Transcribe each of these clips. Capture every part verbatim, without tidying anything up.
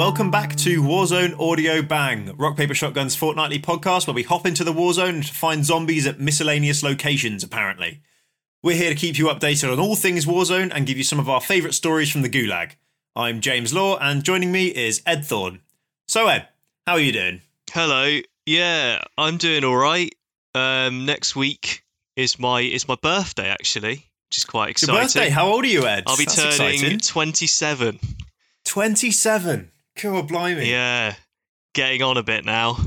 welcome back to Warzone Audio Bang, Rock Paper Shotgun's fortnightly podcast where we hop into the Warzone to find zombies at miscellaneous locations, apparently. We're here to keep you updated on all things Warzone and give you some of our favourite stories from the Gulag. I'm James Law, and joining me is Ed Thorne. So Ed, how are you doing? Hello. Yeah, I'm doing all right. Um, next week is my is my birthday, actually, which is quite exciting. Your birthday? How old are you, Ed? I'll be That's turning exciting. twenty-seven. twenty-seven? Cool, blimey. Yeah, getting on a bit now.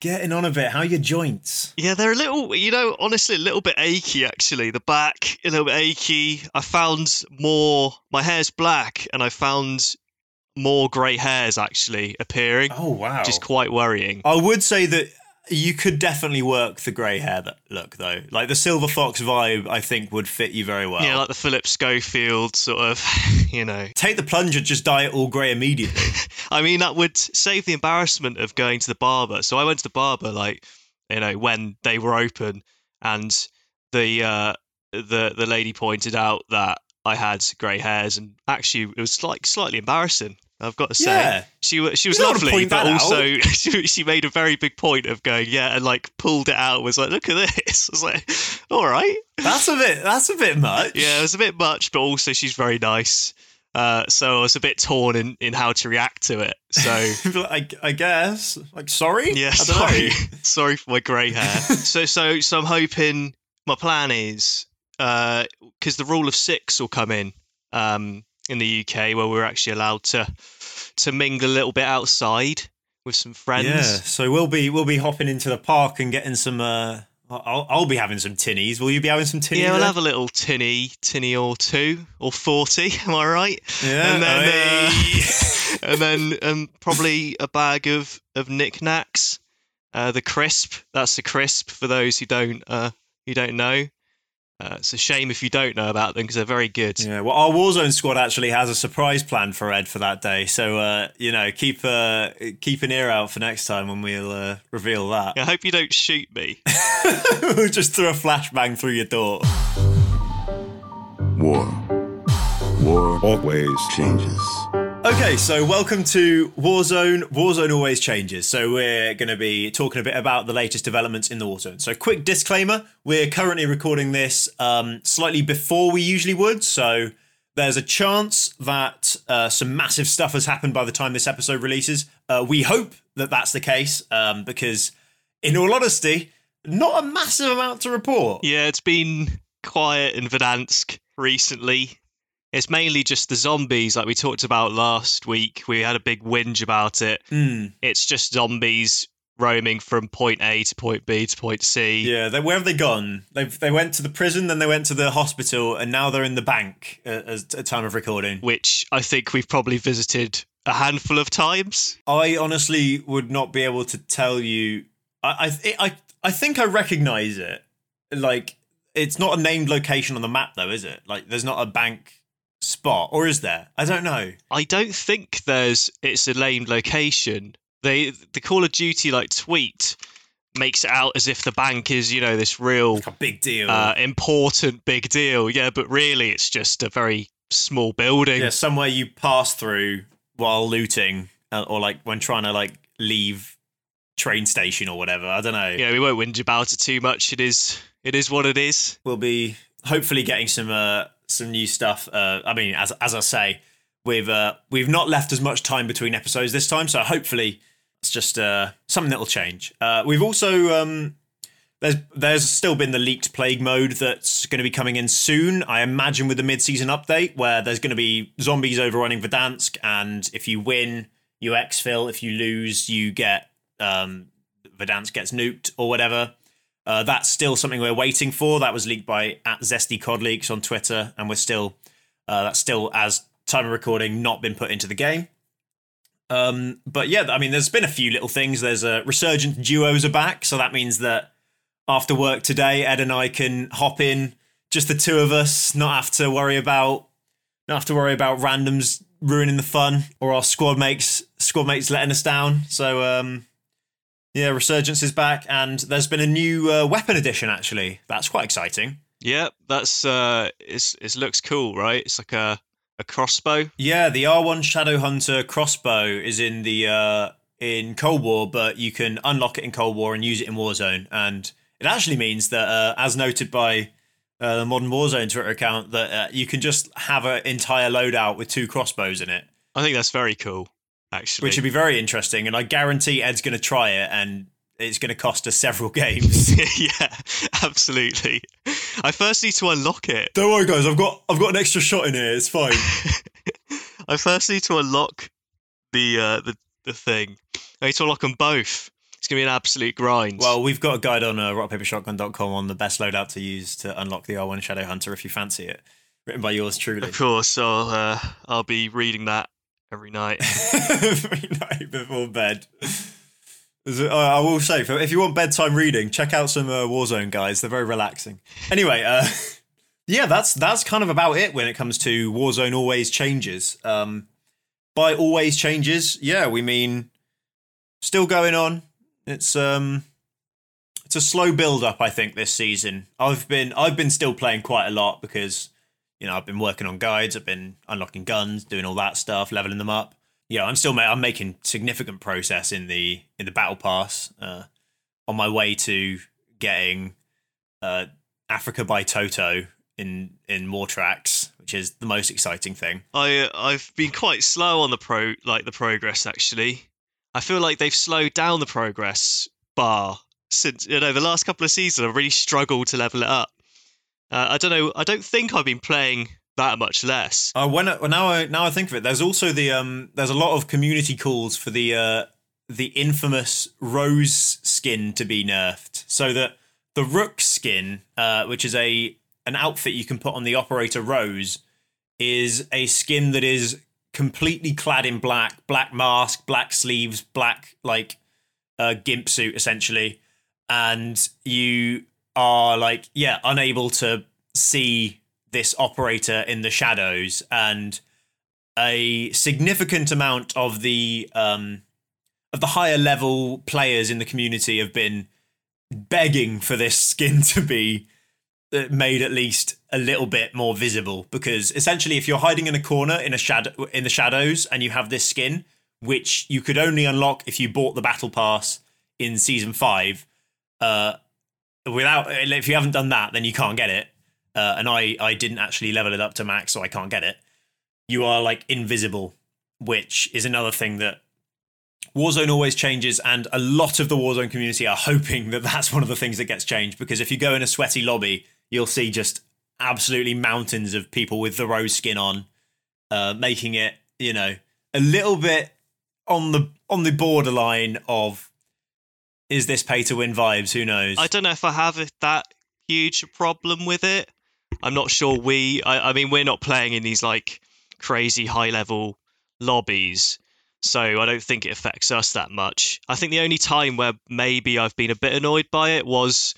Getting on a bit. How are your joints? Yeah, they're a little, you know, honestly, a little bit achy, actually. The back, a little bit achy. I found more, my hair's black, and I found more grey hairs, actually, appearing. Oh, wow. Which is quite worrying. I would say that you could definitely work the grey hair look, though. Like, the Silver Fox vibe, I think, would fit you very well. Yeah, like the Philip Schofield sort of, you know. Take the plunge and just dye it all grey immediately. I mean, that would save the embarrassment of going to the barber. So I went to the barber, like, you know, when they were open, and the uh, the the lady pointed out that I had grey hairs, and actually, it was, like, slightly embarrassing. I've got to say, yeah. she she was You're lovely, but also she, she made a very big point of going, yeah, and like pulled it out and was like, look at this. I was like, all right. That's a bit, that's a bit much. Yeah, it was a bit much, but also she's very nice. Uh, so I was a bit torn in, in how to react to it. So I, I guess, like, sorry? Yeah, sorry. sorry for my grey hair. so, so, so I'm hoping, my plan is, because uh, the rule of six will come in. Um, in the U K, where we're actually allowed to to mingle a little bit outside with some friends. Yeah, so we'll be we'll be hopping into the park and getting some. Uh, I'll I'll be having some tinnies. Will you be having some tinnies? Yeah, I'll have a little tinny, tinny or two or forty. Am I right? Yeah. And then, I... uh, and then um, probably a bag of of knickknacks. Uh, the crisp. That's the crisp for those who don't uh, who don't know. Uh, it's a shame if you don't know about them because they're very good. Yeah, well, our Warzone squad actually has a surprise plan for Ed for that day, so uh, you know, keep uh, keep an ear out for next time when we'll uh, reveal that. I hope you don't shoot me. We'll just throw a flashbang through your door. War, war always changes. Okay, so welcome to Warzone. Warzone always changes. So we're going to be talking a bit about the latest developments in the Warzone. So quick disclaimer, we're currently recording this um, slightly before we usually would. So there's a chance that uh, some massive stuff has happened by the time this episode releases. Uh, we hope that that's the case um, because in all honesty, not a massive amount to report. Yeah, it's been quiet in Verdansk recently. It's mainly just the zombies, like we talked about last week. We had a big whinge about it. Mm. It's just zombies roaming from point A to point B to point C. Yeah, they, where have they gone? They've, they went to the prison, then they went to the hospital, and now they're in the bank at, at a time of recording. Which I think we've probably visited a handful of times. I honestly would not be able to tell you. I I I, I think I recognise it. Like, it's not a named location on the map, though, is it? Like, there's not a bank spot, or is there? I don't know. I don't think there's it's a named location. They the Call of Duty like tweet makes it out as if the bank is, you know, this real like a big deal. Uh, important big deal. Yeah, but really it's just a very small building. Yeah, somewhere you pass through while looting uh, or like when trying to like leave train station or whatever. I don't know. Yeah, we won't whinge about it too much. It is it is what it is. We'll be hopefully getting some uh some new stuff. Uh, I mean, as as I say, we've uh, we've not left as much time between episodes this time, so hopefully it's just uh, something that'll change. Uh, we've also um, there's there's still been the leaked plague mode that's going to be coming in soon. I imagine with the mid-season update, where there's going to be zombies overrunning Verdansk, and if you win, you exfil. If you lose, you get um, Verdansk gets nuked or whatever. Uh, that's still something we're waiting for. That was leaked by at ZestyCodLeaks on Twitter, and we're still uh, that's still, as time of recording, not been put into the game. Um, but yeah, I mean, there's been a few little things. There's a uh, Resurgent duos are back, so that means that after work today, Ed and I can hop in, just the two of us, not have to worry about not have to worry about randoms ruining the fun or our squad mates squad mates letting us down. So. Um, Yeah, Resurgence is back, and there's been a new uh, weapon edition, actually. That's quite exciting. Yeah, that's uh, it's, it looks cool, right? It's like a, a crossbow. Yeah, the R one Shadowhunter crossbow is in the uh, in Cold War, but you can unlock it in Cold War and use it in Warzone. And it actually means that, uh, as noted by uh, the Modern Warzone Twitter account, that uh, you can just have an entire loadout with two crossbows in it. I think that's very cool, actually. Which would be very interesting, and I guarantee Ed's going to try it, and it's going to cost us several games. Yeah, absolutely. I first need to unlock it. Don't worry, guys. I've got I've got an extra shot in here. It's fine. I first need to unlock the uh, the the thing. I need to unlock them both. It's going to be an absolute grind. Well, we've got a guide on uh, rock paper shotgun dot com on the best loadout to use to unlock the R one Shadowhunter if you fancy it. Written by yours truly. Of course, I'll uh, I'll be reading that every night. Every night before bed. I will say, if you want bedtime reading, check out some uh, Warzone guys. They're very relaxing. Anyway, uh, yeah, that's that's kind of about it when it comes to Warzone always changes. Um, by always changes, yeah, we mean still going on. It's um, it's a slow build up, I think, this season. I've been I've been still playing quite a lot because, you know, I've been working on guides, I've been unlocking guns, doing all that stuff, leveling them up. Yeah, I'm still ma- I'm making significant progress in the in the battle pass. Uh, on my way to getting uh, Africa by Toto in in more tracks, which is the most exciting thing. I uh, I've been quite slow on the pro like the progress actually. I feel like they've slowed down the progress bar since, you know, the last couple of seasons. I've really struggled to level it up. Uh, I don't know. I don't think I've been playing that much less. Uh, when I, now I now I think of it, there's also the um there's a lot of community calls for the uh the infamous Rose skin to be nerfed, so that the Rook skin, uh which is a an outfit you can put on the operator Rose, is a skin that is completely clad in black, black mask, black sleeves, black like uh gimp suit essentially, and you are like yeah unable to see this operator in the shadows, and a significant amount of the um, of the higher level players in the community have been begging for this skin to be made at least a little bit more visible, because essentially if you're hiding in a corner in a shadow in the shadows and you have this skin, which you could only unlock if you bought the battle pass in season five, uh, without if you haven't done that, then you can't get it. Uh, and I, I didn't actually level it up to max, so I can't get it. You are like invisible, which is another thing that Warzone always changes. And a lot of the Warzone community are hoping that that's one of the things that gets changed, because if you go in a sweaty lobby, you'll see just absolutely mountains of people with the Rose skin on, uh, making it, you know, a little bit on the on the borderline of, is this pay to win vibes? Who knows? I don't know if I have that huge problem with it. I'm not sure we, I, I mean, we're not playing in these like crazy high level lobbies, so I don't think it affects us that much. I think the only time where maybe I've been a bit annoyed by it was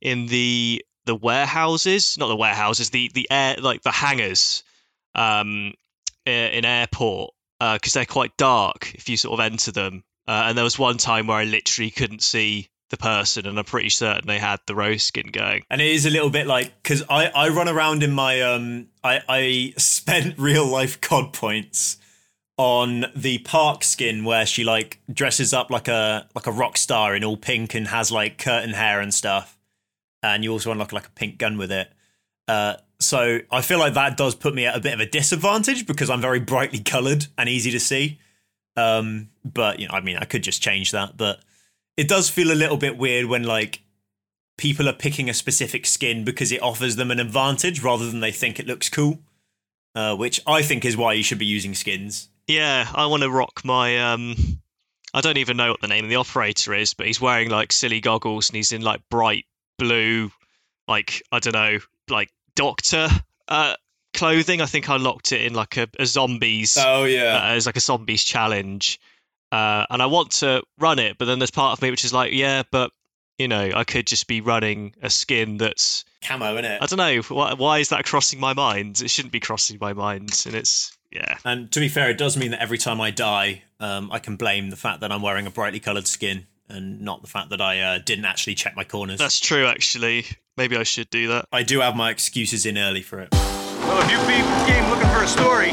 in the the warehouses, not the warehouses, the, the air, like the hangars um, in airport, because uh, they're quite dark if you sort of enter them. Uh, and there was one time where I literally couldn't see the person, and I'm pretty certain they had the Rose skin going. And it is a little bit like, because I, I run around in my um I, I spent real life C O D points on the Park skin, where she like dresses up like a like a rock star in all pink and has like curtain hair and stuff, and you also unlock like a pink gun with it. Uh, so I feel like that does put me at a bit of a disadvantage because I'm very brightly coloured and easy to see. Um, but you know, I mean, I could just change that, but it does feel a little bit weird when like people are picking a specific skin because it offers them an advantage rather than they think it looks cool, uh, which I think is why you should be using skins. Yeah, I want to rock my, um, I don't even know what the name of the operator is, but he's wearing like silly goggles and he's in like bright blue, like, I don't know, like doctor uh, clothing. I think I locked it in like a, a zombies. Oh yeah. Uh, as like a zombies challenge. Uh, and I want to run it, but then there's part of me which is like, yeah, but, you know, I could just be running a skin that's camo, innit? I don't know. Why, why is that crossing my mind? It shouldn't be crossing my mind. And it's, yeah. And to be fair, it does mean that every time I die, um, I can blame the fact that I'm wearing a brightly coloured skin and not the fact that I uh, didn't actually check my corners. That's true, actually. Maybe I should do that. I do have my excuses in early for it. Well, if you beat this game looking for a story,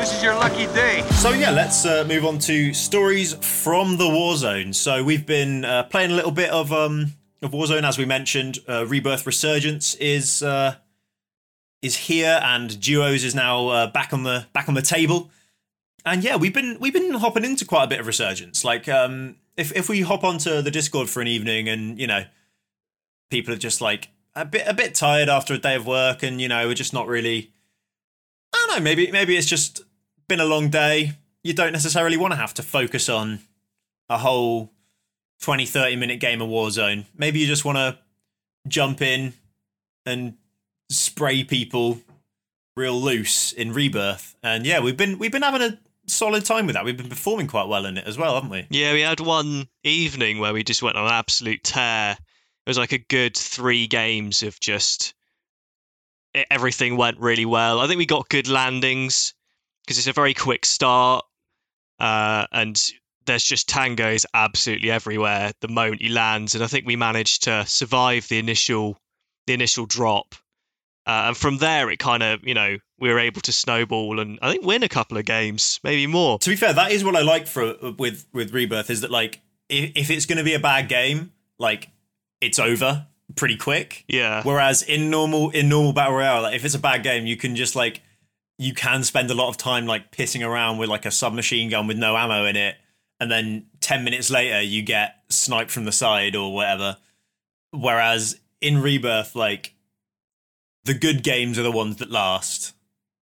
this is your lucky day. So yeah, let's uh, move on to stories from the Warzone. So we've been uh, playing a little bit of um of Warzone, as we mentioned. Uh, Rebirth Resurgence is uh, is here, and Duos is now uh, back on the back on the table. And yeah, we've been we've been hopping into quite a bit of Resurgence. Like um, if if we hop onto the Discord for an evening, and you know, people are just like a bit a bit tired after a day of work, and you know, we're just not really. I don't know. Maybe maybe it's just been a long day. You don't necessarily want to have to focus on a whole twenty, thirty minute game of Warzone. Maybe you just want to jump in and spray people real loose in Rebirth. And yeah, we've been we've been having a solid time with that. We've been performing quite well in it as well, haven't we? Yeah, we had one evening where we just went on an absolute tear. It was like a good three games of just it, everything went really well. I think we got good landings because it's a very quick start, uh, and there's just tangos absolutely everywhere the moment you land. And I think we managed to survive the initial the initial drop. Uh, and from there, it kind of, you know, we were able to snowball and I think win a couple of games, maybe more. To be fair, that is what I like for with, with Rebirth, is that, like, if, if it's going to be a bad game, like, it's over pretty quick. Yeah. Whereas in normal in normal Battle Royale, like, if it's a bad game, you can just, like, you can spend a lot of time, like, pissing around with, like, a submachine gun with no ammo in it. And then ten minutes later, you get sniped from the side or whatever. Whereas in Rebirth, like, the good games are the ones that last,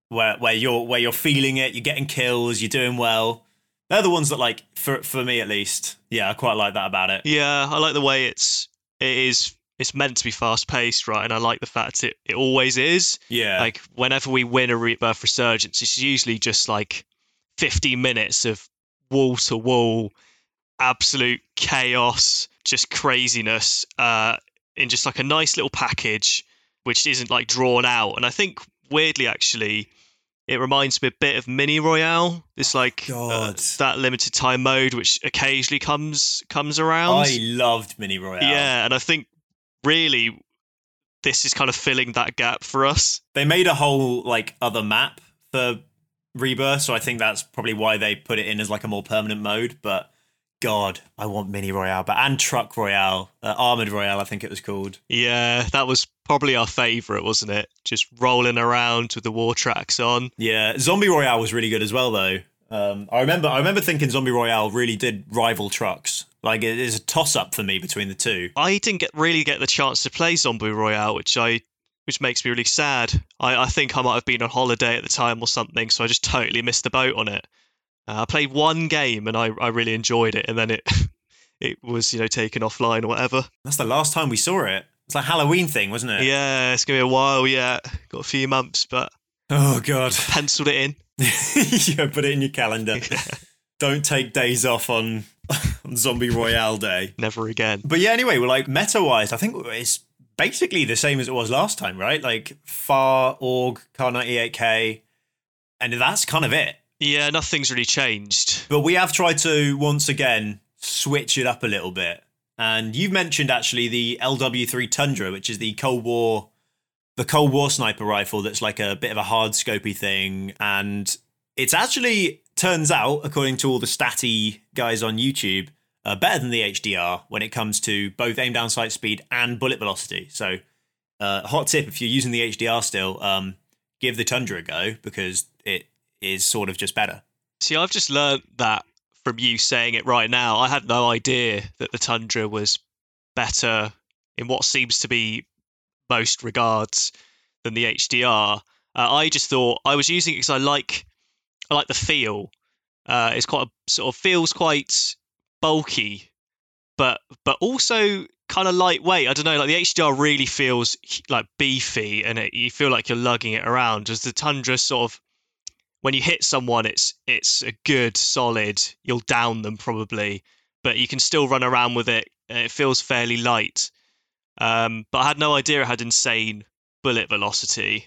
where where you're where you're feeling it, you're getting kills, you're doing well. They're the ones that, like, for for me at least, yeah, I quite like that about it. Yeah, I like the way it's it is it's meant to be fast paced, right? And I like the fact it it always is. Yeah, like whenever we win a Rebirth Resurgence, it's usually just like fifty minutes of wall to wall, absolute chaos, just craziness, uh, in just like a nice little package, which isn't like drawn out. And I think weirdly, actually, it reminds me a bit of Mini Royale. It's like uh, that limited time mode, which occasionally comes comes around. I loved Mini Royale. Yeah, and I think really this is kind of filling that gap for us. They made a whole like other map for Rebirth, so I think that's probably why they put it in as like a more permanent mode. But God, I want Mini Royale, but and Truck Royale, uh, Armored Royale, I think it was called. Yeah, that was probably our favourite, wasn't it? Just rolling around with the war tracks on. Yeah, Zombie Royale was really good as well, though. Um, I remember, I remember thinking Zombie Royale really did rival Trucks. Like, it is a toss-up for me between the two. I didn't get really get the chance to play Zombie Royale, which I, which makes me really sad. I, I think I might have been on holiday at the time or something, so I just totally missed the boat on it. Uh, I played one game and I, I really enjoyed it, and then it it was, you know, taken offline or whatever. That's the last time we saw it. It's like a Halloween thing, wasn't it? Yeah, it's going to be a while, yeah. Got a few months, but... Oh, God. I penciled it in. Yeah, put it in your calendar. Yeah. Don't take days off on, on Zombie Royale Day. Never again. But yeah, anyway, we're like, meta-wise, I think it's basically the same as it was last time, right? Like, F A R, Org, Car ninety-eight K, and that's kind of it. Yeah, nothing's really changed. But we have tried to, once again, switch it up a little bit. And you've mentioned, actually, the L W three Tundra, which is the Cold War the Cold War sniper rifle that's like a bit of a hard scopey thing. And it's actually, turns out, according to all the statty guys on YouTube, uh, better than the H D R when it comes to both aim down sight speed and bullet velocity. So, uh, hot tip, if you're using the H D R still, um, give the Tundra a go, because it is sort of just better. See, I've just learned that from you saying it right now. I had no idea that the Tundra was better in what seems to be most regards than the H D R. Uh, I just thought I was using it because I like I like the feel. Uh, it's quite a, sort of feels quite bulky, but but also kind of lightweight. I don't know, like the H D R really feels like beefy, and it, you feel like you're lugging it around. Does the Tundra sort of, when you hit someone, it's it's a good, solid, you'll down them probably, but you can still run around with it. It feels fairly light. Um, but I had no idea it had insane bullet velocity.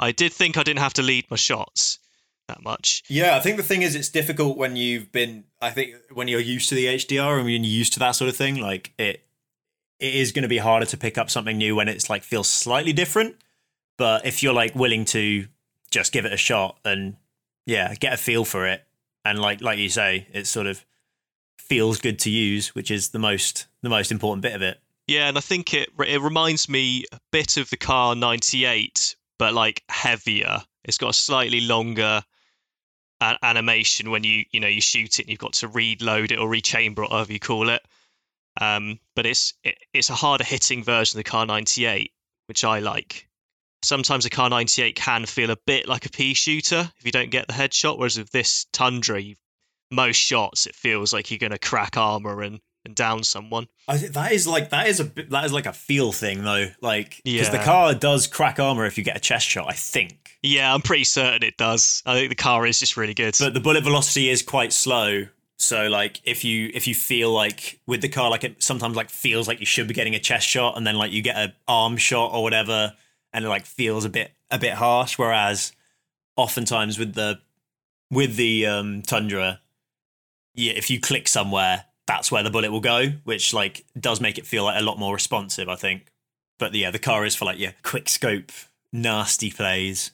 I did think I didn't have to lead my shots that much. Yeah, I think the thing is it's difficult when you've been, I think when you're used to the H D R and when you're used to that sort of thing, like it, it is going to be harder to pick up something new when it's like feels slightly different. But if you're like willing to just give it a shot and yeah, get a feel for it. And like like you say, it sort of feels good to use, which is the most the most important bit of it. Yeah, and I think it it reminds me a bit of the Car ninety-eight, but like heavier. It's got a slightly longer a- animation when you you know you shoot it, and you've got to reload it or rechamber it, whatever you call it. Um, but it's it, it's a harder hitting version of the Car ninety-eight, which I like. Sometimes a Car ninety-eight can feel a bit like a pea shooter if you don't get the headshot, whereas with this Tundra, you, most shots, it feels like you're going to crack armor and, and down someone. I think that is like that is a that is like a feel thing though, like because yeah. the car does crack armor if you get a chest shot, I think. Yeah, I'm pretty certain it does. I think the car is just really good, but the bullet velocity is quite slow. So like if you if you feel like with the car, like it sometimes like feels like you should be getting a chest shot, and then like you get an arm shot or whatever, and it like feels a bit a bit harsh. Whereas oftentimes with the with the um, Tundra, yeah, if you click somewhere, that's where the bullet will go, which like does make it feel like a lot more responsive, I think. But yeah, the car is for like yeah, quick scope, nasty plays,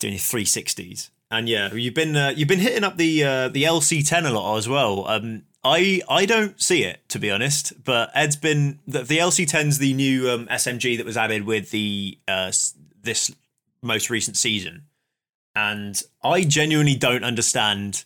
doing your three sixties. And yeah, you've been uh, you've been hitting up the uh, the L C ten a lot as well. Um, I I don't see it, to be honest, but Ed's been the, the L C ten's the new um, S M G that was added with the uh, this most recent season, and I genuinely don't understand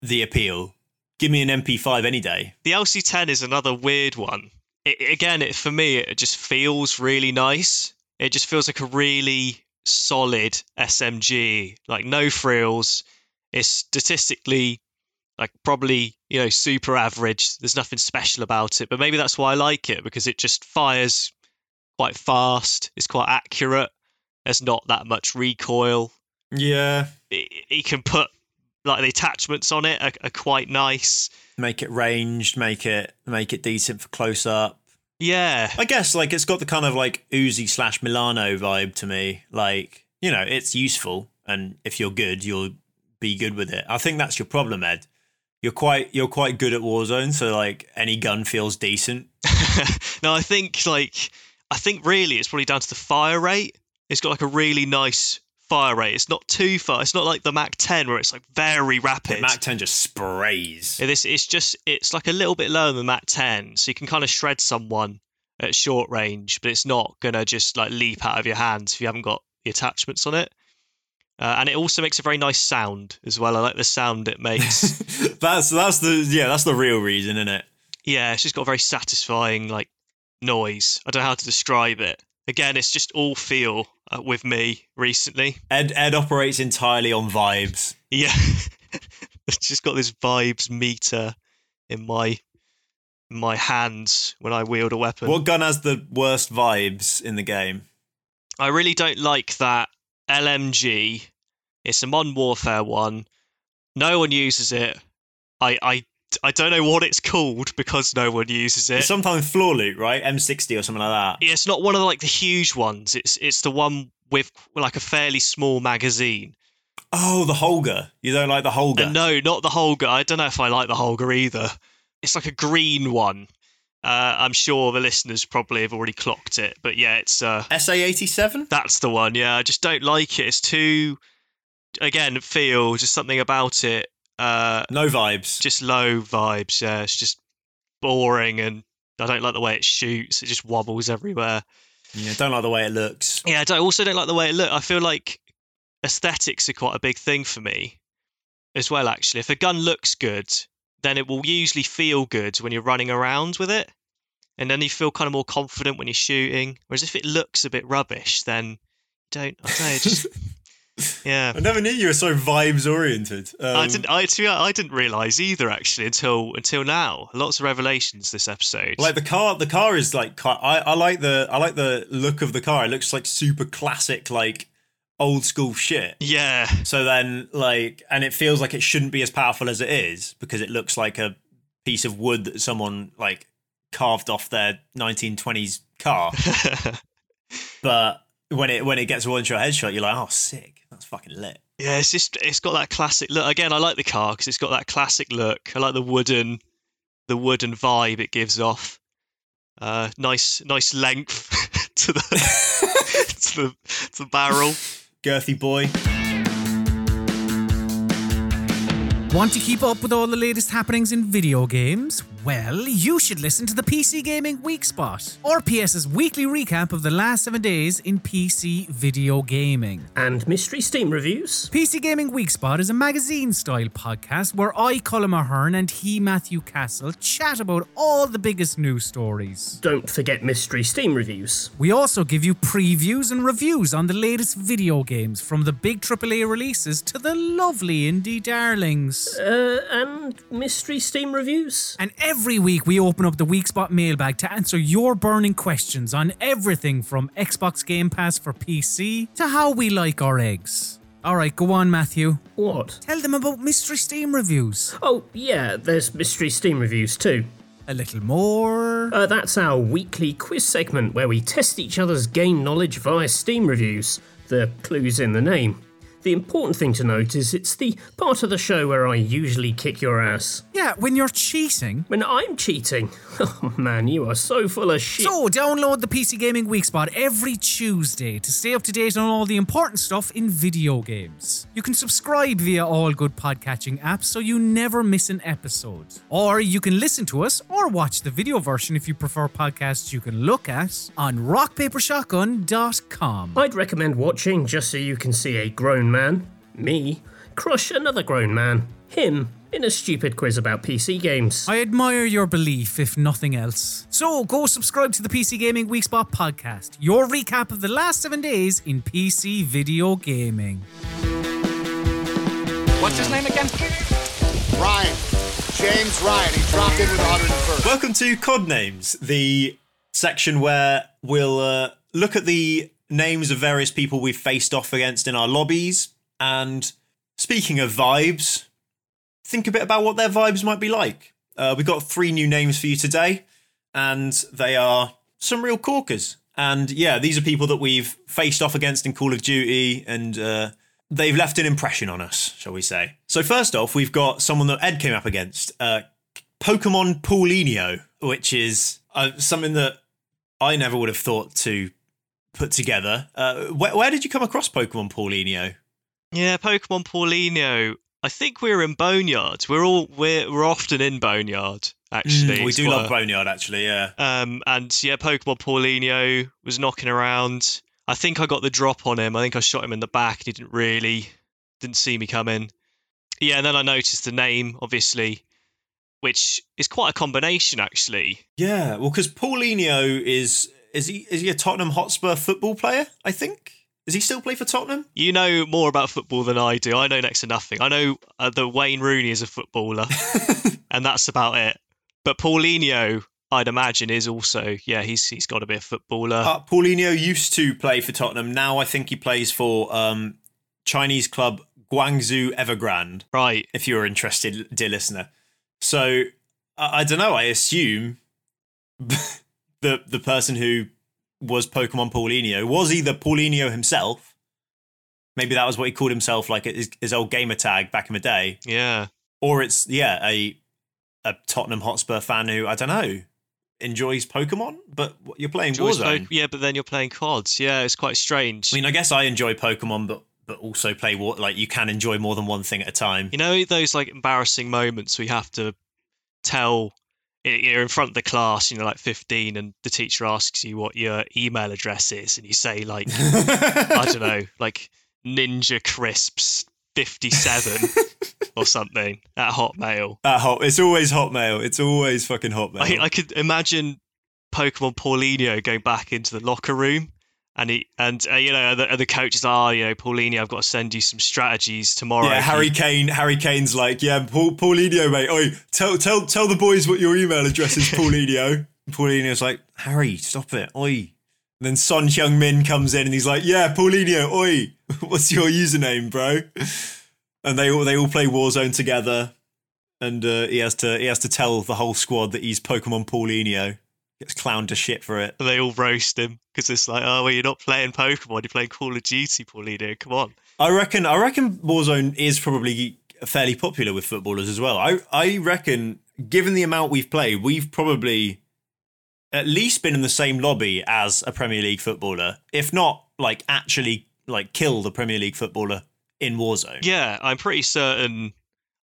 the appeal. Give me an M P five any day. The L C ten is another weird one. It, again, it, for me, it just feels really nice. It just feels like a really solid S M G, like no frills. It's statistically like probably, you know, super average. There's nothing special about it, but maybe that's why I like it, because it just fires quite fast. It's quite accurate. There's not that much recoil. Yeah. You can put like the attachments on it are, are quite nice. Make it ranged, make it make it decent for close up. Yeah. I guess like it's got the kind of like Uzi slash Milano vibe to me. Like, you know, it's useful, and if you're good, you'll be good with it. I think that's your problem, Ed. You're quite you're quite good at Warzone, so like any gun feels decent. No, I think like I think really it's probably down to the fire rate. It's got like a really nice fire rate. It's not too far. It's not like the Mac ten where it's like very rapid. The Mac ten just sprays. This it's just it's like a little bit lower than the Mac ten, so you can kind of shred someone at short range, but it's not gonna just like leap out of your hands if you haven't got the attachments on it. Uh, and it also makes a very nice sound as well. I like the sound it makes. that's that's the yeah that's the real reason, isn't it? Yeah, it's just got a very satisfying like noise. I don't know how to describe it. Again, it's just all feel uh, with me recently. Ed Ed operates entirely on vibes. Yeah. It's just got this vibes meter in my in my hands when I wield a weapon. What gun has the worst vibes in the game? I really don't like that L M G. It's a Modern Warfare one. No one uses it. I... I I don't know what it's called because no one uses it. It's sometimes floor loot, right? M sixty or something like that. Yeah, it's not one of the, like the huge ones. It's it's the one with like a fairly small magazine. Oh, the Holger. You don't like the Holger? Uh, no, not the Holger. I don't know if I like the Holger either. It's like a green one. Uh, I'm sure the listeners probably have already clocked it, but yeah, it's uh, S A eighty-seven. That's the one. Yeah, I just don't like it. It's too, again, feel just something about it. Uh, no vibes. Just low vibes, yeah. It's just boring, and I don't like the way it shoots. It just wobbles everywhere. Yeah, I don't like the way it looks. Yeah, I don't, also don't like the way it looks. I feel like aesthetics are quite a big thing for me as well, actually. If a gun looks good, then it will usually feel good when you're running around with it, and then you feel kind of more confident when you're shooting. Whereas if it looks a bit rubbish, then don't, I don't know, just... Yeah, I never knew you were so vibes oriented. Um, I didn't. I, I didn't realize either, actually, until until now. Lots of revelations this episode. Like the car, the car is like. I, I like the I like the look of the car. It looks like super classic, like old school shit. Yeah. So then, like, and it feels like it shouldn't be as powerful as it is because it looks like a piece of wood that someone like carved off their nineteen twenties car. But when it when it gets a one shot headshot, you're like, oh, sick. That's fucking lit. Yeah, it's just it's got that classic look. Again, I like the car because it's got that classic look. I like the wooden, the wooden vibe it gives off. Uh, nice, nice length to the to the to the barrel. girthy boy. Want to keep up with all the latest happenings in video games? Well, you should listen to the P C Gaming Week Spot, R P S's weekly recap of the last seven days in P C video gaming. And mystery Steam reviews. P C Gaming Week Spot is a magazine-style podcast where I, Colin Mahern, and he, Matthew Castle, chat about all the biggest news stories. Don't forget mystery Steam reviews. We also give you previews and reviews on the latest video games, from the big triple A releases to the lovely indie darlings. Uh, and mystery Steam reviews. And every Every week we open up the Weekspot mailbag to answer your burning questions on everything from Xbox Game Pass for P C to how we like our eggs. Alright, go on, Matthew. What? Tell them about mystery Steam reviews. Oh, yeah, there's mystery Steam reviews too. A little more. Uh, that's our weekly quiz segment where we test each other's game knowledge via Steam reviews. The clue's in the name. The important thing to note is it's the part of the show where I usually kick your ass. Yeah, when you're cheating. When I'm cheating. Oh man, you are so full of shit. So, download the P C Gaming Week Spot every Tuesday to stay up to date on all the important stuff in video games. You can subscribe via all good podcatching apps so you never miss an episode. Or you can listen to us or watch the video version if you prefer podcasts you can look at on rock paper shotgun dot com. I'd recommend watching just so you can see a grown man. Man, me, crush another grown man, him, in a stupid quiz about P C games. I admire your belief, if nothing else. So go subscribe to the P C Gaming Week Spot podcast, your recap of the last seven days in P C video gaming. What's his name again? Ryan. James Ryan. He dropped in with one hundred first. Welcome to Codenames, the section where we'll uh, look at the names of various people we've faced off against in our lobbies. And speaking of vibes, think a bit about what their vibes might be like. Uh, we've got three new names for you today, and they are some real corkers. And yeah, these are people that we've faced off against in Call of Duty, and uh, they've left an impression on us, shall we say. So first off, we've got someone that Ed came up against, uh, Pokemon Paulinho, which is uh, something that I never would have thought to put together. Uh, where, where did you come across Pokemon Paulinho? Yeah, Pokemon Paulinho. I think we're in Boneyard. We're all we're we're often in Boneyard, actually. Mm, we do love Boneyard, actually. Yeah. Um, and yeah, Pokemon Paulinho was knocking around. I think I got the drop on him. I think I shot him in the back, and he didn't really didn't see me coming. Yeah, and then I noticed the name, obviously, which is quite a combination, actually. Yeah, well, because Paulinho is. Is he is he a Tottenham Hotspur football player, I think? Does he still play for Tottenham? You know more about football than I do. I know next to nothing. I know uh, that Wayne Rooney is a footballer, and that's about it. But Paulinho, I'd imagine, is also, yeah, he's he's got to be a footballer. Uh, Paulinho used to play for Tottenham. Now I think he plays for um, Chinese club Guangzhou Evergrande. Right. If you're interested, dear listener. So, I, I don't know, I assume... The, the person who was Pokemon Paulinho was either Paulinho himself. Maybe that was what he called himself, like his, his old gamer tag back in the day. Yeah. Or it's, yeah, a a Tottenham Hotspur fan who, I don't know, enjoys Pokemon, but you're playing enjoys Warzone. Po- yeah, but then you're playing C O Ds. Yeah, it's quite strange. I mean, I guess I enjoy Pokemon, but but also play War. Like, you can enjoy more than one thing at a time. You know, those, like, embarrassing moments we have to tell... You're in front of the class, you know, like fifteen, and the teacher asks you what your email address is, and you say, like, I don't know, like Ninja Crisps fifty-seven or something at Hotmail. At hot, it's always Hotmail. It's always fucking Hotmail. I, I could imagine Pokemon Paulinho going back into the locker room, and he and uh, you know the, the coach is, ah, oh, you know, Paulinho, I've got to send you some strategies tomorrow. Yeah, Harry Kane. Harry Kane's like, yeah, Paul, Paulinho, mate. Oh, tell tell tell the boys what your email address is, Paulinho. Paulinho's like, Harry, stop it, oi. And then Son Heung-min comes in and he's like, yeah, Paulinho, oi, what's your username, bro? And they all they all play Warzone together, and uh, he has to he has to tell the whole squad that he's Pokemon Paulinho. Gets clowned to shit for it. They all roast him because it's like, oh, well, you're not playing Pokemon, you're playing Call of Duty, Paulinho. Come on. I reckon. I reckon Warzone is probably fairly popular with footballers as well. I I reckon, given the amount we've played, we've probably at least been in the same lobby as a Premier League footballer, if not like actually like kill the Premier League footballer in Warzone. Yeah, I'm pretty certain.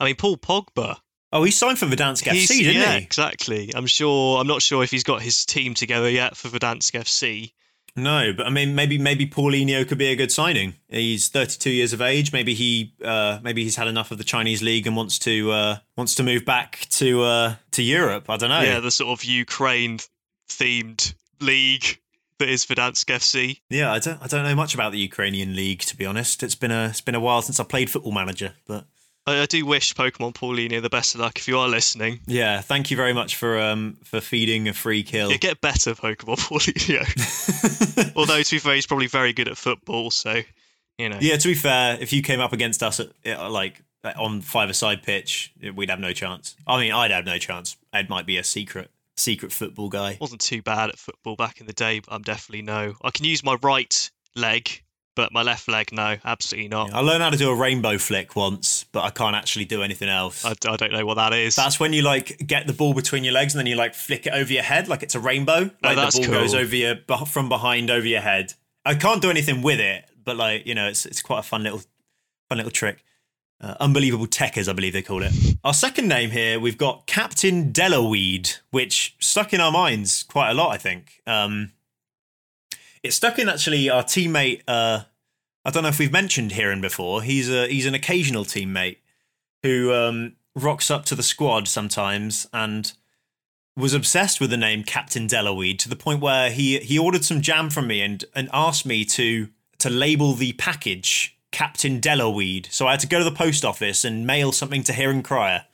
I mean, Paul Pogba. Oh, he signed for Verdansk F C, didn't yeah, he? Yeah, exactly. I'm sure. I'm not sure if he's got his team together yet for Verdansk F C. No, but I mean, maybe maybe Paulinho could be a good signing. He's thirty-two years of age. Maybe he, uh, maybe he's had enough of the Chinese league and wants to uh, wants to move back to uh, to Europe. I don't know. Yeah, the sort of Ukraine-themed league that is Verdansk F C. Yeah, I don't I don't know much about the Ukrainian league, to be honest. It's been a it's been a while since I played Football Manager, but. I do wish Pokemon Paulinho the best of luck if you are listening. Yeah, thank you very much for um for feeding a free kill. Yeah, get better, Pokemon Paulinho. Although, to be fair, he's probably very good at football, so, you know. Yeah, to be fair, if you came up against us, at, like, on five-a-side pitch, we'd have no chance. I mean, I'd have no chance. Ed might be a secret secret football guy. Wasn't too bad at football back in the day, but I'm definitely no. I can use my right leg. But my left leg, no, absolutely not. Yeah, I learned how to do a rainbow flick once, but I can't actually do anything else. I, I don't know what that is. That's when you, like, get the ball between your legs and then you, like, flick it over your head like it's a rainbow. Like, oh, that's the ball cool. goes over your, from behind over your head. I can't do anything with it, but, like, you know, it's it's quite a fun little fun little trick. Uh, unbelievable Techers, I believe they call it. Our second name here, we've got Captain Delaweed, which stuck in our minds quite a lot, I think. Um... It stuck in, actually, our teammate, uh, I don't know if we've mentioned Heron before, he's a, he's an occasional teammate who um, rocks up to the squad sometimes and was obsessed with the name Captain Delaweed to the point where he, he ordered some jam from me and, and asked me to to label the package Captain Delaweed. So I had to go to the post office and mail something to Heron Cryer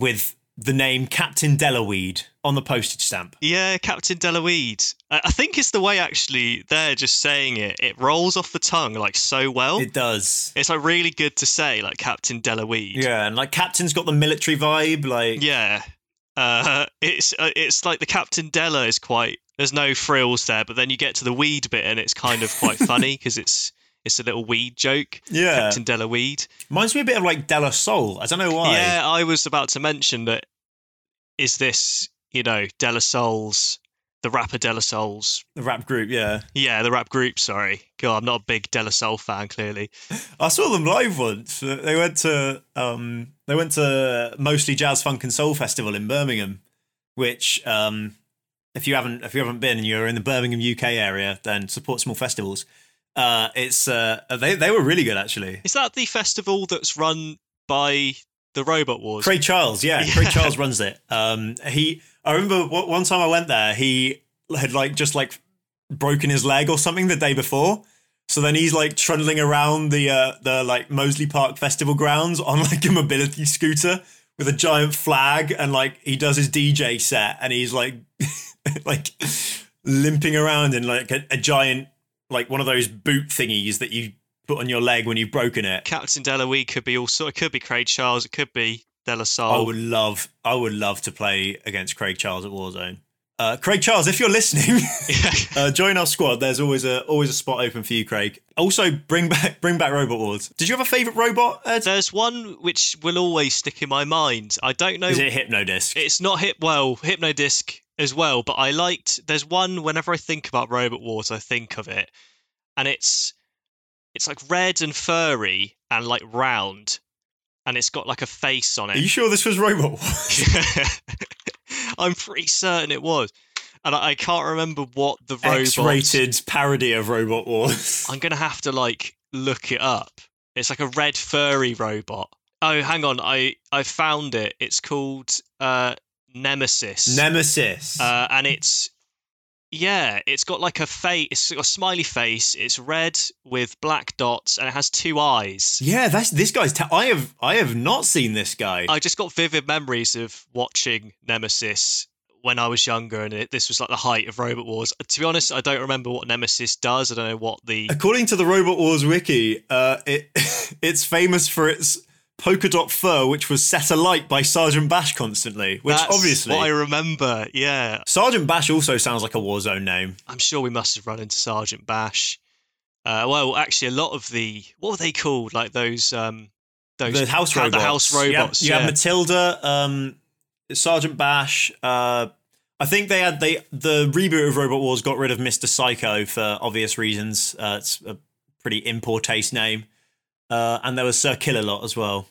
with the name Captain Delaweed on the postage stamp. Yeah, Captain Delaweed. I think it's the way, actually, they're just saying it. It rolls off the tongue, like, so well. It does. It's, like, really good to say, like, Captain Delaweed. Yeah, and, like, Captain's got the military vibe, like... Yeah. Uh, it's, uh, it's like the Captain Della is quite... There's no frills there, but then you get to the weed bit, and it's kind of quite funny, because it's... It's a little weed joke. Yeah. Captain Delaweed. Reminds me a bit of like Della Soul. I don't know why. Yeah, I was about to mention that. Is this, you know, Della Soul's, the rapper Della Soul's. The rap group, yeah. Yeah, the rap group, sorry. God, I'm not a big Della Soul fan, clearly. I saw them live once. They went to, um, they went to Mostly Jazz, Funk and Soul Festival in Birmingham, which, um, if you haven't, if you haven't been and you're in the Birmingham, U K area, then support small festivals. Uh, it's uh, they they were really good, actually. Is that the festival that's run by the Robot Wars? Craig Charles, yeah, yeah. Craig Charles runs it. Um, he, I remember one time I went there, he had like just like broken his leg or something the day before. So then he's like trundling around the uh, the like Moseley Park Festival grounds on like a mobility scooter with a giant flag, and like he does his D J set, and he's like like limping around in like a, a giant. Like one of those boot thingies that you put on your leg when you've broken it. Captain Delaweed could be also. It could be Craig Charles. It could be De La Salle. I would love. I would love to play against Craig Charles at Warzone. Uh, Craig Charles, if you're listening, uh, join our squad. There's always a always a spot open for you, Craig. Also, bring back bring back Robot Wars. Did you have a favourite robot, Ed? There's one which will always stick in my mind. I don't know. Is it Hypnodisc? It's not Hip. Well, Hypnodisc. As well, but I liked. There's one. Whenever I think about Robot Wars, I think of it, and it's it's like red and furry and like round, and it's got like a face on it. Are you sure this was Robot Wars? I'm pretty certain it was, and I, I can't remember what the robot. X-rated parody of Robot Wars. I'm gonna have to like look it up. It's like a red furry robot. Oh, hang on, I I found it. It's called. Uh, Nemesis. Nemesis. Uh, and it's, yeah, it's got like a face, it's got a smiley face. It's red with black dots, and it has two eyes. Yeah, that's this guy's. Ta- I have, I have not seen this guy. I just got vivid memories of watching Nemesis when I was younger, and it, this was like the height of Robot Wars. To be honest, I don't remember what Nemesis does. I don't know what the. According to the Robot Wars wiki, uh, it it's famous for its. Polka dot fur, which was set alight by Sergeant Bash constantly, which That's obviously what I remember. Yeah, Sergeant Bash also sounds like a Warzone name. I'm sure we must have run into Sergeant Bash. Uh, well, actually, a lot of the what were they called? Like those, um, those the house robots. The house robots. You have, you yeah, have Matilda, um, Sergeant Bash. Uh, I think they had they the reboot of Robot Wars got rid of Mister Psycho for obvious reasons. Uh, it's a pretty import taste name. Uh, and there was Sir Killalot as well,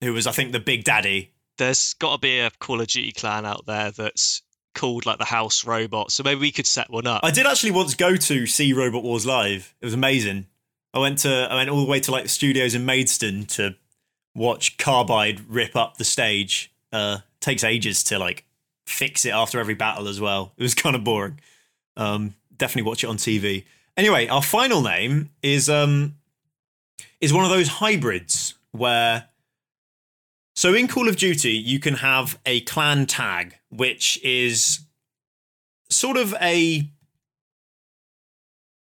who was, I think, the big daddy. There's got to be a Call of Duty clan out there that's called like the House Robot, so maybe we could set one up. I did actually once go to see Robot Wars live. It was amazing. I went to I went all the way to like the studios in Maidstone to watch Carbide rip up the stage. Uh, takes ages to like fix it after every battle as well. It was kind of boring. Um, definitely watch it on T V. Anyway, our final name is um is one of those hybrids where. So in Call of Duty, you can have a clan tag, which is sort of a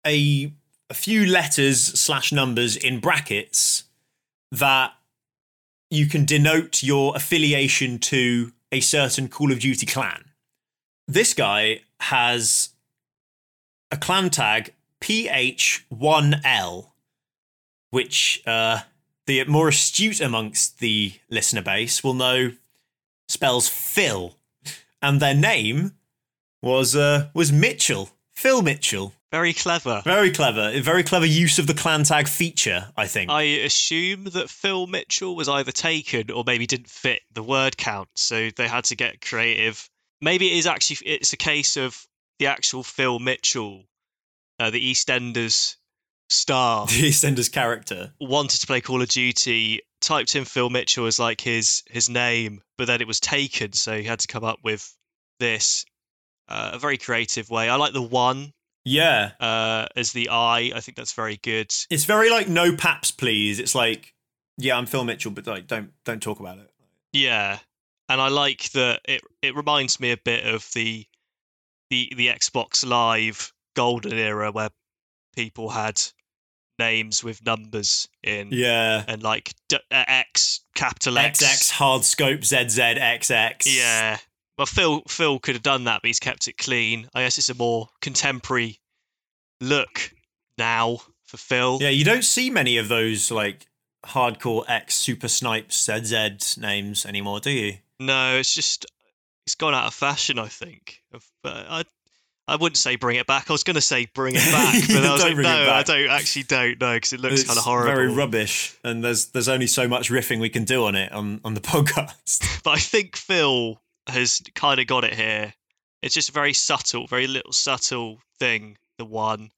a, a few letters slash numbers in brackets that you can denote your affiliation to a certain Call of Duty clan. This guy has a clan tag P H one L, which... Uh, The more astute amongst the listener base will know spells Phil, and their name was uh, was Mitchell, Phil Mitchell. Very clever. Very clever. A very clever use of the clan tag feature, I think. I assume that Phil Mitchell was either taken or maybe didn't fit the word count, so they had to get creative. Maybe it is actually it's a case of the actual Phil Mitchell, uh, the EastEnders. Star, the EastEnders character, wanted to play Call of Duty, typed in Phil Mitchell as like his his name, but then it was taken, so he had to come up with this uh, a very creative way. I like the one, yeah, uh, as the I. I think that's very good. It's very like no paps, please. It's like, yeah, I'm Phil Mitchell, but like don't don't talk about it. Yeah, and I like that. It it reminds me a bit of the the the Xbox Live golden era where people had names with numbers in, yeah, and like d- uh, X, capital X, X X, hard scope, Z Z, X X. Yeah, well, Phil Phil could have done that, but he's kept it clean. I guess it's a more contemporary look now for Phil. Yeah, you don't see many of those like hardcore X, super snipes, Z Z names anymore, do you? No, it's just it's gone out of fashion, I think. But I. I wouldn't say bring it back. I was going to say bring it back, but I was like, no, I don't actually don't know because it looks kind of horrible. It's very rubbish, and there's there's only so much riffing we can do on it on, on the podcast. But I think Phil has kind of got it here. It's just a very subtle, very little subtle thing. The one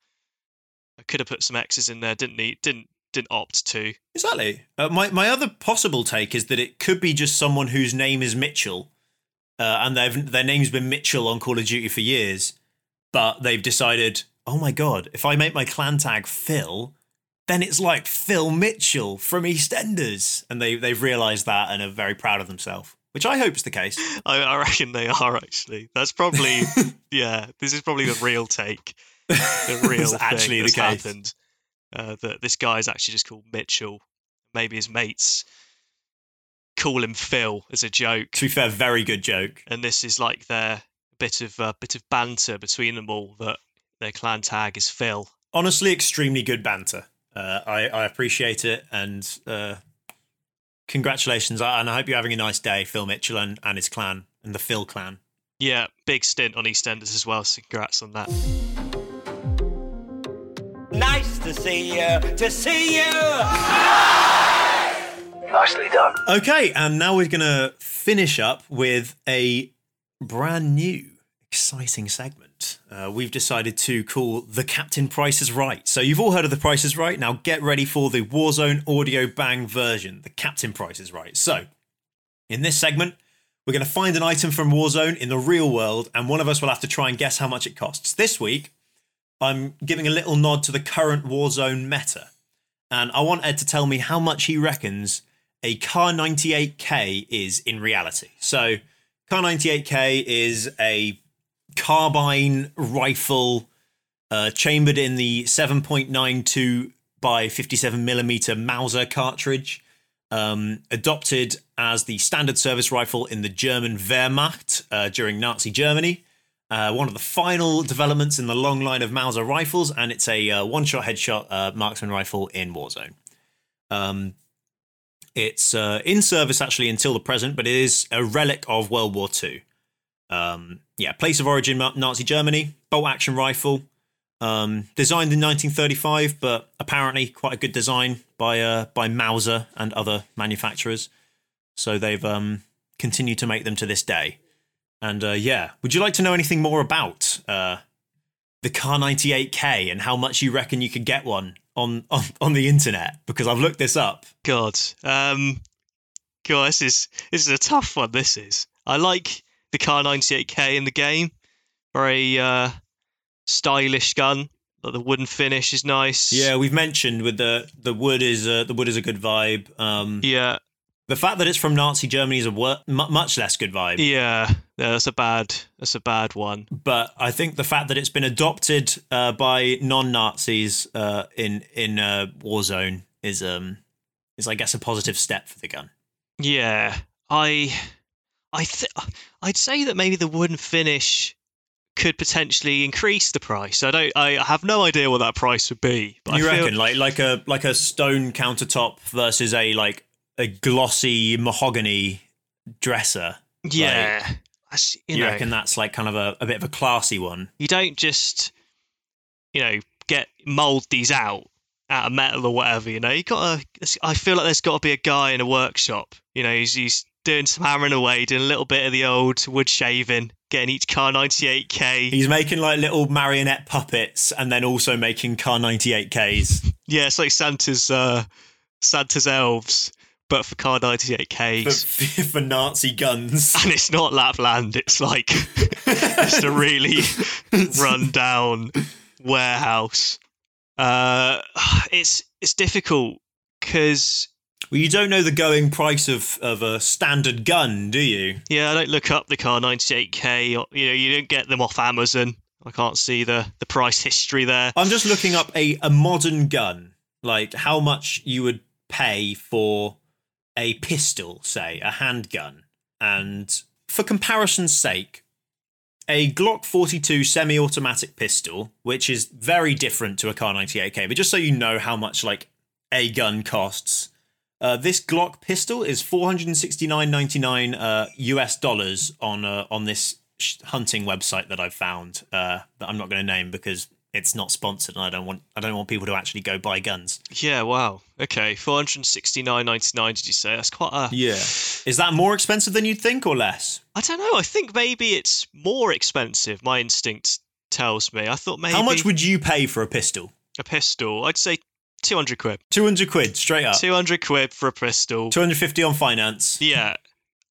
I could have put some X's in there, didn't he? Didn't didn't opt to exactly. Uh, my my other possible take is that it could be just someone whose name is Mitchell, uh, and they've their name's been Mitchell on Call of Duty for years. But they've decided, oh my God, if I make my clan tag Phil, then it's like Phil Mitchell from EastEnders. And they, they've realised that and are very proud of themselves, which I hope is the case. I, I reckon they are, actually. That's probably, yeah, this is probably the real take. The real that's thing actually that's the case. Happened. Uh, that this guy is actually just called Mitchell. Maybe his mates call him Phil as a joke. To be fair, very good joke. And this is like their... bit of uh, bit of banter between them all that their clan tag is Phil. Honestly, extremely good banter. Uh, I, I appreciate it, and uh, congratulations, and I hope you're having a nice day, Phil Mitchell and, and his clan, and the Phil clan. Yeah, big stint on EastEnders as well, so congrats on that. Nice to see you, to see you! Nicely done. Okay, and now we're going to finish up with a brand new, exciting segment uh, we've decided to call The Captain Price is Right. So you've all heard of The Price is Right. Now get ready for the Warzone audio bang version, The Captain Price is Right. So in this segment, we're going to find an item from Warzone in the real world, and one of us will have to try and guess how much it costs. This week, I'm giving a little nod to the current Warzone meta, and I want Ed to tell me how much he reckons a Car ninety-eight K is in reality. So... Car ninety-eight K is a carbine rifle uh, chambered in the seven point nine two by fifty-seven millimeter Mauser cartridge, um, adopted as the standard service rifle in the German Wehrmacht uh, during Nazi Germany. Uh, one of the final developments in the long line of Mauser rifles, and it's a uh, one-shot headshot uh, marksman rifle in Warzone. Um It's uh, in service, actually, until the present, but it is a relic of World War Two. Um, yeah, place of origin, Nazi Germany, bolt-action rifle. Um, designed in nineteen thirty-five, but apparently quite a good design by uh, by Mauser and other manufacturers. So they've um, continued to make them to this day. And uh, yeah, would you like to know anything more about uh, the Car ninety-eight K and how much you reckon you could get one on on, on the internet? Because I've looked this up. God, um, God, this is this is a tough one. This is. I like the Car ninety-eight K in the game. Very. Uh... stylish gun, like the wooden finish is nice. Yeah, we've mentioned with the the wood is a, the wood is a good vibe. Um, yeah, the fact that it's from Nazi Germany is a wor- much less good vibe. Yeah, yeah, that's a bad that's a bad one. But I think the fact that it's been adopted uh, by non-Nazis uh, in in uh, Warzone is um is I guess a positive step for the gun. Yeah, I I th- I'd say that maybe the wooden finish could potentially increase the price. I don't. I have no idea what that price would be. But you I feel... reckon, like like a like a stone countertop versus a like a glossy mahogany dresser. Yeah, like, I see, you, you know, reckon that's like kind of a, a bit of a classy one. You don't just, you know, get mold these out out of metal or whatever. You know, you got to. I feel like there's got to be a guy in a workshop. You know, he's he's doing some hammering away, doing a little bit of the old wood shaving. Getting each Car ninety-eight K. He's making like little marionette puppets and then also making Car ninety-eight Ks. Yeah, it's like Santa's uh, Santa's elves, but for Car ninety-eight Ks. For, for Nazi guns. And it's not Lapland, it's like just a really run-down warehouse. Uh, it's it's difficult because... Well, you don't know the going price of, of a standard gun, do you? Yeah, I don't look up the Car ninety-eight K. Or, you know, you don't get them off Amazon. I can't see the, the price history there. I'm just looking up a, a modern gun, like how much you would pay for a pistol, say, a handgun. And for comparison's sake, a Glock forty-two semi-automatic pistol, which is very different to a Car ninety-eight K, but just so you know how much like a gun costs... Uh, this Glock pistol is four hundred sixty-nine dollars and ninety-nine cents uh, U S dollars on uh, on this sh- hunting website that I've found uh, that I'm not going to name because it's not sponsored and I don't want I don't want people to actually go buy guns. Yeah, wow. Okay, four hundred sixty-nine dollars and ninety-nine cents did you say? That's quite a... Yeah. Is that more expensive than you'd think or less? I don't know. I think maybe it's more expensive, my instinct tells me. I thought maybe... How much would you pay for a pistol? A pistol? I'd say... two hundred quid. two hundred quid, straight up. two hundred quid for a pistol. two hundred fifty on finance. Yeah.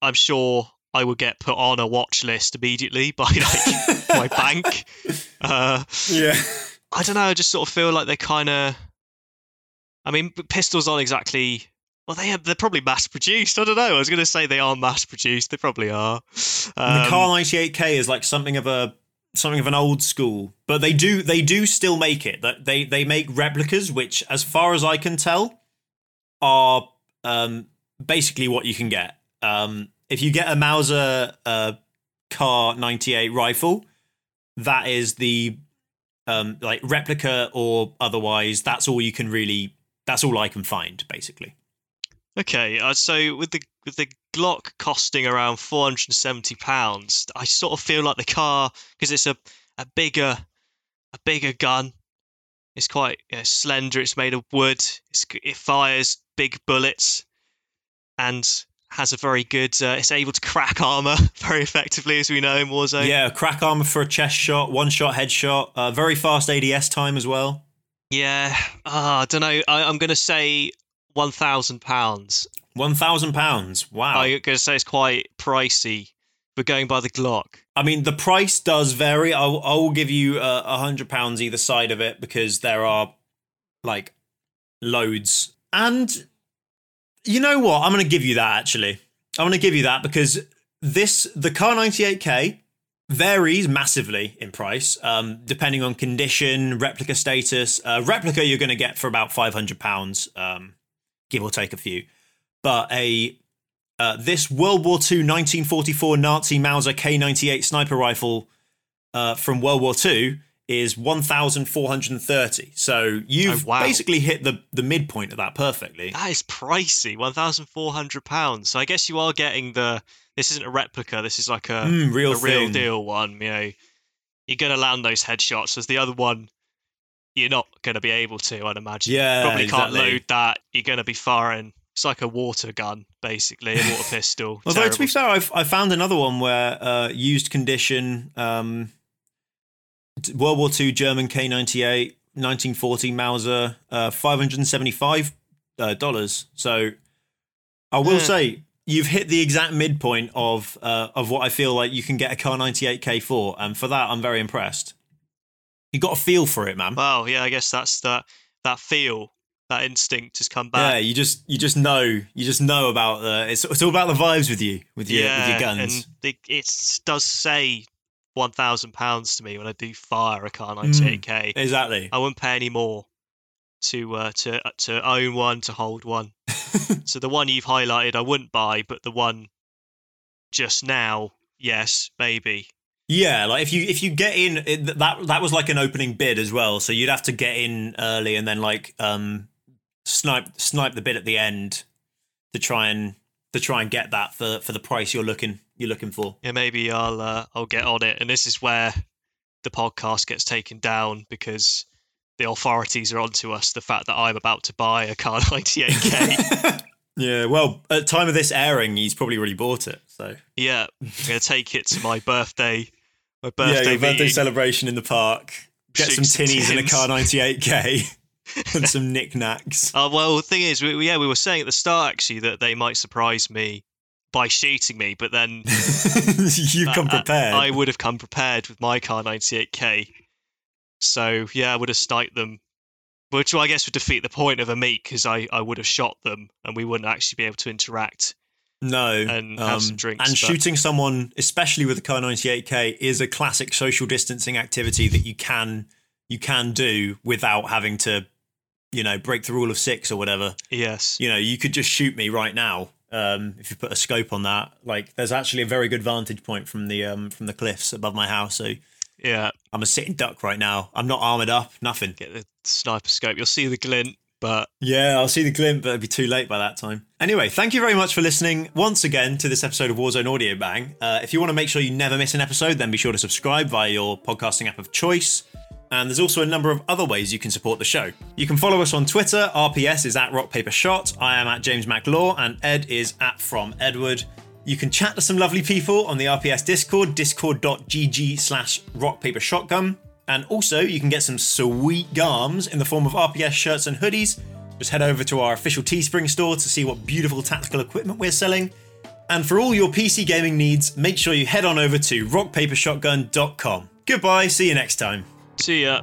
I'm sure I would get put on a watch list immediately by like, my bank. Uh, yeah. I don't know. I just sort of feel like they're kind of... I mean, pistols aren't exactly... Well, they have, they're probably mass-produced. I don't know. I was going to say they are mass-produced. They probably are. Um, the Car ninety-eight K is like something of a... something of an old school, but they do they do still make it. That they they make replicas, which, as far as I can tell, are um, basically what you can get. Um, if you get a Mauser uh, Car ninety-eight rifle, that is the um, like replica or otherwise. That's all you can really. That's all I can find, basically. Okay, uh, so with the with the Glock costing around four hundred seventy pounds, I sort of feel like the car, because it's a, a bigger a bigger gun. It's quite you know, slender. It's made of wood. It's, it fires big bullets, and has a very good. Uh, it's able to crack armor very effectively, as we know in Warzone. Yeah, crack armor for a chest shot, one shot headshot, uh, very fast A D S time as well. Yeah, uh, I don't know. I, I'm gonna say. One thousand pounds. One thousand pounds. Wow. I'm going to say it's quite pricey. We're going by the Glock. I mean, the price does vary. I will give you a uh, hundred pounds either side of it because there are like loads. And you know what? I'm going to give you that actually. I'm going to give you that because this the Car ninety-eight K varies massively in price, um, depending on condition, replica status. Uh, replica you're going to get for about five hundred pounds. Um, give or take a few, but a uh, this World War Two nineteen forty-four Nazi Mauser K ninety-eight sniper rifle uh, from World War Two is one thousand four hundred thirty. So you've oh, wow. basically hit the, the midpoint of that perfectly. That is pricey, one thousand four hundred pounds. So I guess you are getting the, this isn't a replica, this is like a, mm, real, a real deal one. You know, you're going to land those headshots, as the other one you're not going to be able to, I'd imagine. Yeah, you probably exactly. can't load that. You're going to be firing. It's like a water gun, basically, a water pistol. Although, terrible. To be fair, I've, I found another one where uh, used condition, um, World War Two German K ninety-eight, nineteen forty Mauser, uh, five hundred seventy-five dollars. Uh, so I will yeah. say... You've hit the exact midpoint of uh, of what I feel like you can get a car ninety-eight K for, and for that, I'm very impressed. You got a feel for it, man. Well, yeah, I guess that's that that feel, that instinct has come back. Yeah, you just you just know, you just know about the. It's, it's all about the vibes with you, with your yeah, with your guns. And it does say one thousand pounds to me when I do fire a car ninety-eight K. Mm, exactly. I wouldn't pay any more to uh, to to own one, to hold one. So the one you've highlighted, I wouldn't buy, but the one just now, yes, maybe. Yeah, like if you if you get in, it, that that was like an opening bid as well. So you'd have to get in early and then like um, snipe snipe the bid at the end to try and to try and get that for, for the price you're looking you're looking for. Yeah, maybe I'll uh, I'll get on it. And this is where the podcast gets taken down because the authorities are onto us, the fact that I'm about to buy a car ninety-eight K. Yeah, well, at the time of this airing, he's probably already bought it, so. Yeah, I'm going to take it to my birthday, my birthday Yeah, your birthday meeting. Celebration in the park. Get Shoot some tinnies and a car ninety-eight K and some knickknacks. Uh, well, the thing is, we, yeah, we were saying at the start, actually, that they might surprise me by shooting me, but then... You've uh, come prepared. I would have come prepared with my car ninety-eight K. So, yeah, I would have sniped them, which I guess would defeat the point of a meet because I, I would have shot them and we wouldn't actually be able to interact. No. And um, have some drinks. And but... shooting someone, especially with a car ninety-eight K, is a classic social distancing activity that you can you can do without having to, you know, break the rule of six or whatever. Yes. You know, you could just shoot me right now um, if you put a scope on that. Like, there's actually a very good vantage point from the um, from the cliffs above my house, so... Yeah, I'm a sitting duck right now. I'm not armoured up, nothing. Get the sniper scope. You'll see the glint, but... Yeah, I'll see the glint, but it'll be too late by that time. Anyway, thank you very much for listening once again to this episode of Warzone Audio Bang. Uh, if you want to make sure you never miss an episode, then be sure to subscribe via your podcasting app of choice. And there's also a number of other ways you can support the show. You can follow us on Twitter. R P S is at Rock Paper Shot. I am at James MacLaw, and Ed is at From Edward. You can chat to some lovely people on the R P S Discord, discord.gg slash rockpapershotgun. And also, you can get some sweet garms in the form of R P S shirts and hoodies. Just head over to our official Teespring store to see what beautiful tactical equipment we're selling. And for all your P C gaming needs, make sure you head on over to rock paper shotgun dot com. Goodbye, see you next time. See ya.